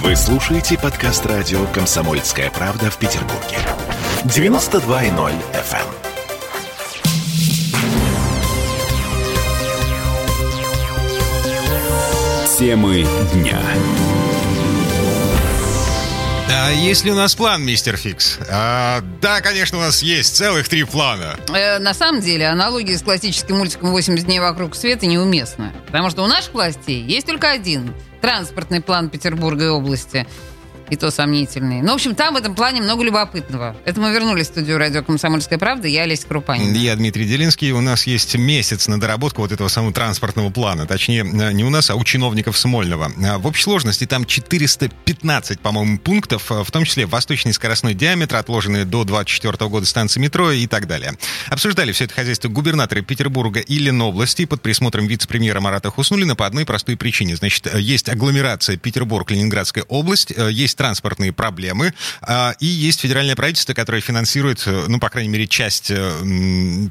Вы слушаете подкаст радио «Комсомольская правда» в Петербурге. 92.0 FM. Темы дня. Есть ли у нас план, мистер Фикс? Да, конечно, у нас есть целых 3 плана. На самом деле, аналогия с классическим мультиком «80 дней вокруг света» неуместна. Потому что у наших властей есть только один транспортный план Петербурга и области. И то сомнительный. Ну, в общем, там в этом плане много любопытного. Это мы вернулись в студию радио «Комсомольская правда». Я Олеся Крупанина. Я Дмитрий Делинский. У нас есть месяц на доработку вот этого самого транспортного плана. Точнее, не у нас, а у чиновников Смольного. В общей сложности там 415, по-моему, пунктов, в том числе восточный скоростной диаметр, отложенные до 2024 года станции метро и так далее. Обсуждали все это хозяйство губернаторы Петербурга и Ленобласти под присмотром вице-премьера Марата Хуснуллина по одной простой причине. Значит, есть агломерация Петербург-Ленинградская область, есть транспортные проблемы, и есть федеральное правительство, которое финансирует, ну, по крайней мере, часть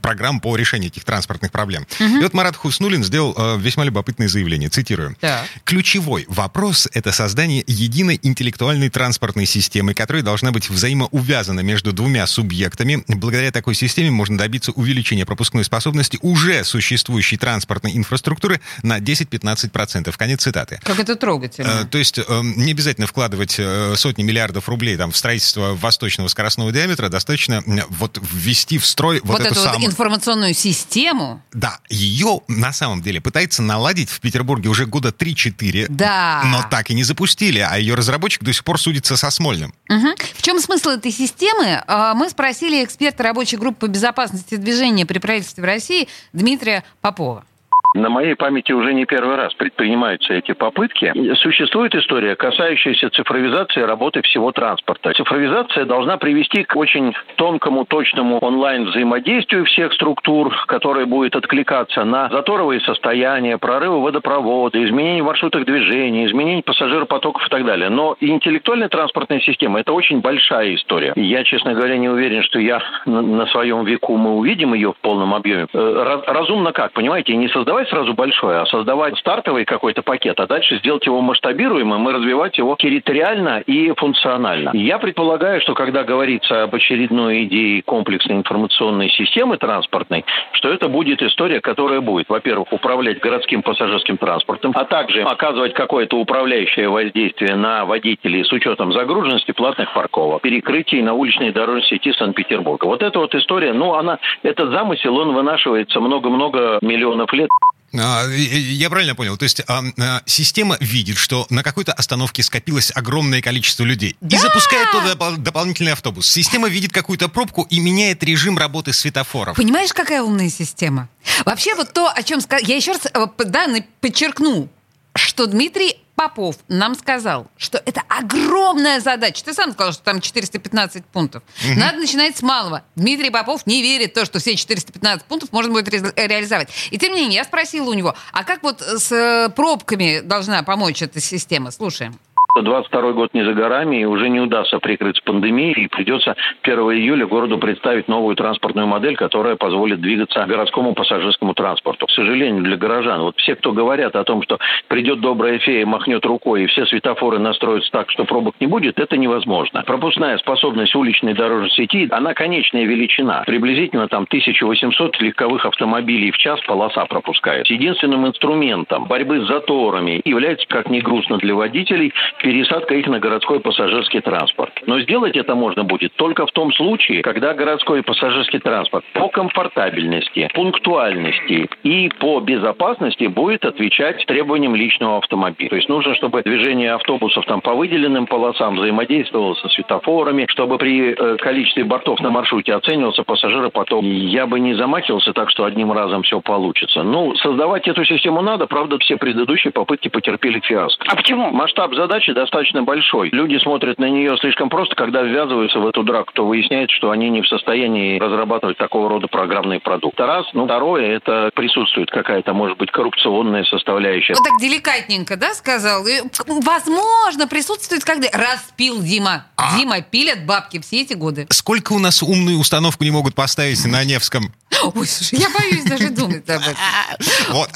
программ по решению этих транспортных проблем. Угу. И вот Марат Хуснуллин сделал весьма любопытное заявление, цитирую. Да. «Ключевой вопрос — это создание единой интеллектуальной транспортной системы, которая должна быть взаимоувязана между двумя субъектами. Благодаря такой системе можно добиться увеличения пропускной способности уже существующей транспортной инфраструктуры на 10-15%. Конец цитаты. Как это трогательно. То есть не обязательно вкладывать сотни миллиардов рублей там, в строительство восточного скоростного диаметра, достаточно вот ввести в строй вот эту самую... информационную систему? Да, ее на самом деле пытается наладить в Петербурге уже года 3-4, да. Но так и не запустили, а ее разработчик до сих пор судится со Смольным. Угу. В чем смысл этой системы? Мы спросили эксперта рабочей группы по безопасности движения при правительстве России Дмитрия Попова. На моей памяти уже не первый раз предпринимаются эти попытки. Существует история, касающаяся цифровизации работы всего транспорта. Цифровизация должна привести к очень тонкому, точному онлайн-взаимодействию всех структур, которое будет откликаться на заторовые состояния, прорывы водопровода, изменения в маршрутах движения, изменения пассажиропотоков и так далее. Но интеллектуальная транспортная система – это очень большая история. Я, честно говоря, не уверен, что на своем веку мы увидим ее в полном объеме. Разумно как, понимаете, не создавать сразу большое, а создавать стартовый какой-то пакет, а дальше сделать его масштабируемым и развивать его территориально и функционально. Я предполагаю, что когда говорится об очередной идее комплексной информационной системы транспортной, что это будет история, которая будет, во-первых, управлять городским пассажирским транспортом, а также оказывать какое-то управляющее воздействие на водителей с учетом загруженности платных парковок, перекрытий на уличной дорожной сети Санкт-Петербурга. Вот эта вот история, этот замысел, он вынашивается много-много миллионов лет. Я правильно понял? То есть система видит, что на какой-то остановке скопилось огромное количество людей, да! И запускает туда дополнительный автобус. Система видит какую-то пробку и меняет режим работы светофоров. Понимаешь, какая умная система? Вообще вот то, о чем я еще раз подчеркну, что Дмитрий Попов нам сказал, что это огромная задача. Ты сам сказал, что там 415 пунктов. Угу. Надо начинать с малого. Дмитрий Попов не верит в то, что все 415 пунктов можно будет реализовать. И тем не менее, я спросила у него, а как вот с пробками должна помочь эта система? Слушаем. 22-й год не за горами, и уже не удастся прикрыться пандемией, и придется 1 июля городу представить новую транспортную модель, которая позволит двигаться городскому пассажирскому транспорту. К сожалению, для горожан, вот все, кто говорят о том, что придет добрая фея, махнет рукой, и все светофоры настроятся так, что пробок не будет, это невозможно. Пропускная способность уличной дорожной сети, она конечная величина. Приблизительно там 1800 легковых автомобилей в час полоса пропускает. Единственным инструментом борьбы с заторами является, как ни грустно для водителей, пересадка их на городской пассажирский транспорт. Но сделать это можно будет только в том случае, когда городской пассажирский транспорт по комфортабельности, пунктуальности и по безопасности будет отвечать требованиям личного автомобиля. То есть нужно, чтобы движение автобусов там по выделенным полосам взаимодействовало со светофорами, чтобы при количестве бортов на маршруте оценивался пассажиропоток. Я бы не замахивался так, что одним разом все получится. Создавать эту систему надо, правда, все предыдущие попытки потерпели фиаско. А почему? Масштаб задачи достаточно большой. Люди смотрят на нее слишком просто, когда ввязываются в эту драку, то выясняется, что они не в состоянии разрабатывать такого рода программный продукт. Раз. Второе, это присутствует какая-то, может быть, коррупционная составляющая. Вот так деликатненько, да, сказал? И, возможно, присутствует когда... Распил Дима. Дима, пилят бабки все эти годы. Сколько у нас умную установку не могут поставить на Невском? Ой, слушай, я боюсь даже думать об этом. Вот,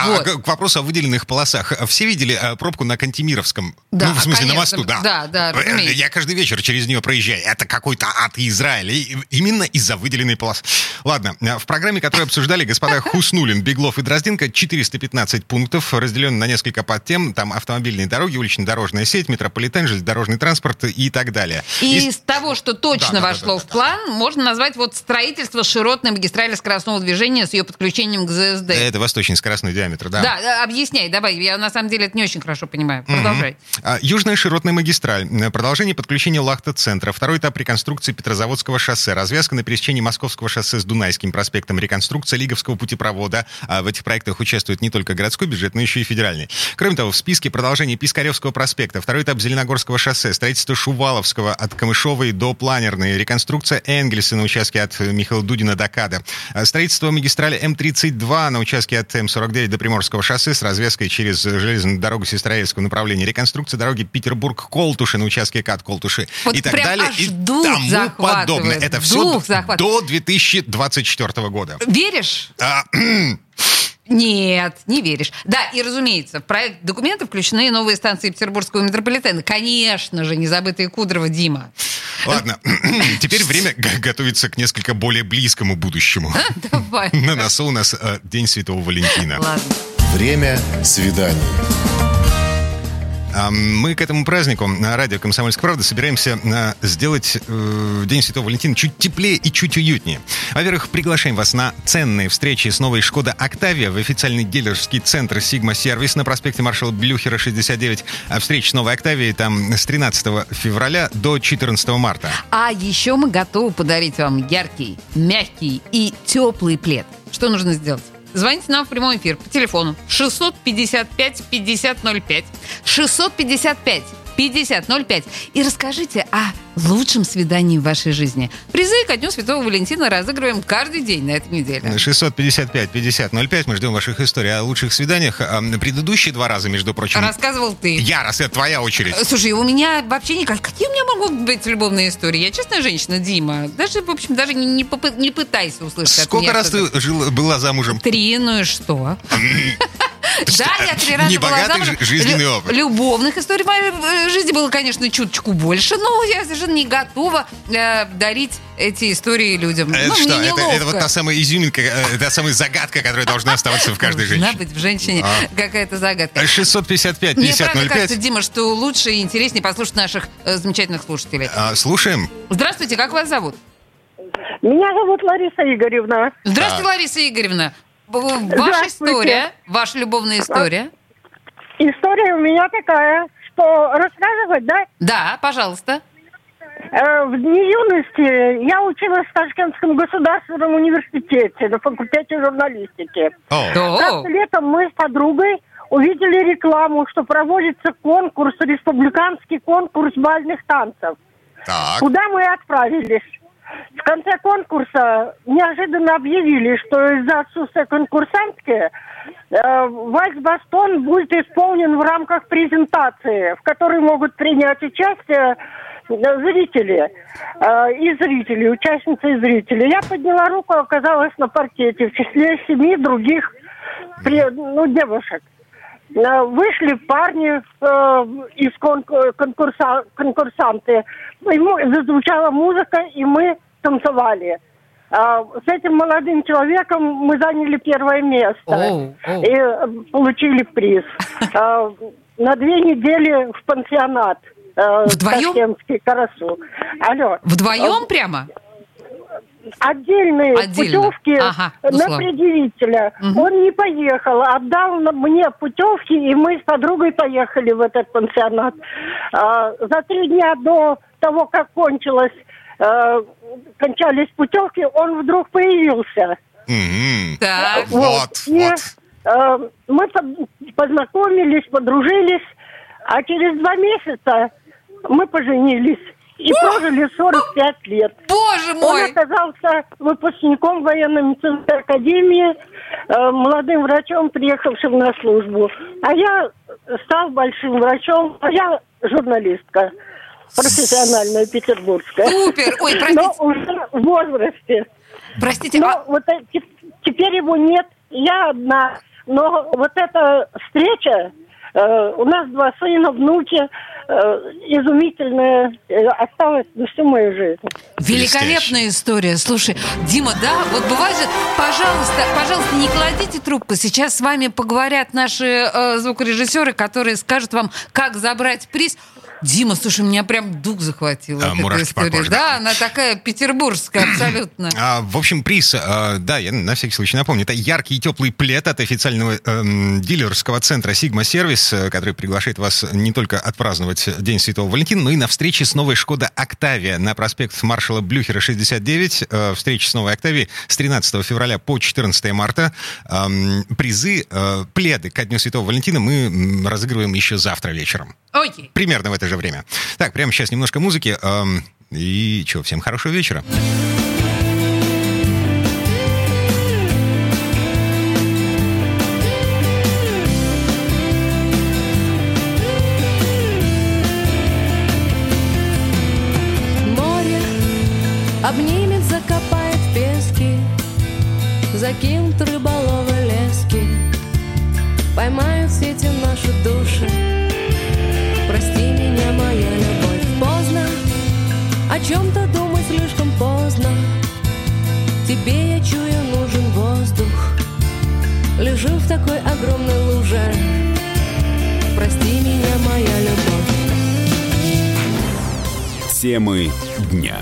к вопросу о выделенных полосах. Все видели пробку на Кантимировском? Да, конечно. на мосту, да. Да, да, разумеется. Я каждый вечер через нее проезжаю. Это какой-то ад Израиля. Именно из-за выделенной полосы. Ладно, в программе, которую обсуждали господа Хуснуллин, Беглов и Дрозденко, 415 пунктов, разделены на несколько подтем. Там автомобильные дороги, улично-дорожная сеть, метрополитен, железнодорожный транспорт и так далее. И из того, что точно вошло в план, можно назвать вот строительство широтной магистрали скоростного движения с ее подключением к ЗСД. Это восточный скоростной диаметр, да. Да, объясняй, давай. Я на самом деле это не очень хорошо понимаю. Продолжай. Южная широтная магистраль. Продолжение подключения Лахта-центра. Второй этап реконструкции Петрозаводского шоссе. Развязка на пересечении Московского шоссе с Дунайским проспектом. Реконструкция Лиговского путепровода. В этих проектах участвует не только городской бюджет, но еще и федеральный. Кроме того, в списке продолжение Пискаревского проспекта. Второй этап Зеленогорского шоссе. Строительство Шуваловского от Камышовой до Планерной. Реконструкция Энгельса на участке от Михаила Дудина до КАДа. Строительство магистрали М 32 на участке от М 49 до Приморского шоссе с развязкой через железную дорогу Сестрорецкого направления. Реконструкция дороги Петербург-Колтуши на участке КАД-Колтуши. Вот и так далее. И тому подобное. Это все до 2024 года. Веришь? Нет, не веришь. Да, и разумеется, в проект документа включены новые станции Петербургского метрополитена. Конечно же, незабытые Кудрово, Дима. Ладно, теперь время готовиться к несколько более близкому будущему. Давай. На носу у нас День Святого Валентина. Ладно. Время свиданий. Мы к этому празднику на радио «Комсомольская правда» собираемся сделать День Святого Валентина чуть теплее и чуть уютнее. Во-первых, приглашаем вас на ценные встречи с новой «Шкода Октавия» в официальный дилерский центр «Сигма Сервис» на проспекте маршала Блюхера, 69. Встреча с новой «Октавией» там с 13 февраля до 14 марта. А еще мы готовы подарить вам яркий, мягкий и теплый плед. Что нужно сделать? Звоните нам в прямой эфир по телефону 655-5005, 655-5005 и расскажите о лучшем свидании в вашей жизни. Призы ко Дню Святого Валентина разыгрываем каждый день на этой неделе. 655-5005. Мы ждем ваших историй о лучших свиданиях. Предыдущие два раза, между прочим... Рассказывал ты. Я раз, это твоя очередь. Слушай, у меня вообще никак... Какие у меня могут быть любовные истории? Я честная женщина, Дима. Даже, в общем, даже не пытайся услышать от меня. Сколько раз ты была замужем? 3, ну и что? Да, я 3 раза была замужем. Жизненный опыт. Любовных историй в моей жизни было, конечно, чуточку больше, но я совершенно не готова дарить эти истории людям. Это ну, что? Мне неловко. Это вот та самая изюминка, та самая загадка, которая должна оставаться в каждой женщине. Должна быть в женщине какая-то загадка. 655-5005. Мне правда кажется, Дима, что лучше и интереснее послушать наших замечательных слушателей. Слушаем. Здравствуйте, как вас зовут? Меня зовут Лариса Игоревна. Здравствуйте, Лариса Игоревна. Ваша история, ваша любовная история. История у меня такая, что рассказывать, да? Да, пожалуйста. В дни юности я училась в Ташкентском государственном университете на факультете журналистики. Как-то летом мы с подругой увидели рекламу, что проводится конкурс, республиканский конкурс бальных танцев. Так. Куда мы отправились? В конце конкурса неожиданно объявили, что из-за отсутствия конкурсантки вальс «Бастон» будет исполнен в рамках презентации, в которой могут принять участие зрители и зрители, участницы и зрители. Я подняла руку, оказалась на паркете в числе 7 других девушек. Вышли парни из конкурсанты. Ему зазвучала музыка, и мы танцевали. С этим молодым человеком мы заняли первое место и получили приз. На 2 недели в пансионат. Вдвоем? Алло. Вдвоем прямо? Отдельно. Путевки на предъявителя. Угу. Он не поехал, отдал мне путевки, и мы с подругой поехали в этот пансионат. За 3 дня до того, как кончались путевки, он вдруг появился. Mm-hmm. Так. Вот. Мы познакомились, подружились, а через 2 месяца мы поженились. И прожили 45 лет. Боже мой! Он оказался выпускником военно-медицинской академии, молодым врачом, приехавшим на службу. А я стал большим врачом, а я журналистка. Профессиональная, петербургская. Супер! Ой, простите. Но уже в возрасте. Простите. Но вот теперь его нет, я одна. Но вот эта встреча У нас два сына, внуки. Изумительная. Осталась на всю мою жизнь. Великолепная история. Слушай, Дима, да? Вот бывает же... Пожалуйста, не кладите трубку. Сейчас с вами поговорят наши звукорежиссеры, которые скажут вам, как забрать приз. Дима, слушай, меня прям дух захватил. Мурашки по коже. Да, она такая петербургская абсолютно. В общем, приз, да, я на всякий случай напомню, это яркий и теплый плед от официального дилерского центра «Сигма Сервис», который приглашает вас не только отпраздновать День Святого Валентина, но и на встрече с новой «Шкода Октавия» на проспект маршала Блюхера, 69. Встреча с новой «Октавией» с 13 февраля по 14 марта. Призы, пледы ко Дню Святого Валентина мы разыгрываем еще завтра вечером. Окей. Примерно в это же время. Так, прямо сейчас немножко музыки. И что, всем хорошего вечера. Море обнимет, закопает пески, закинут рыболовы лески, поймают сети наши души. Прости меня, моя любовь, поздно, о чем-то думать слишком поздно. Тебе, я чую, нужен воздух, лежу в такой огромной луже. Прости меня, моя любовь. Темы дня.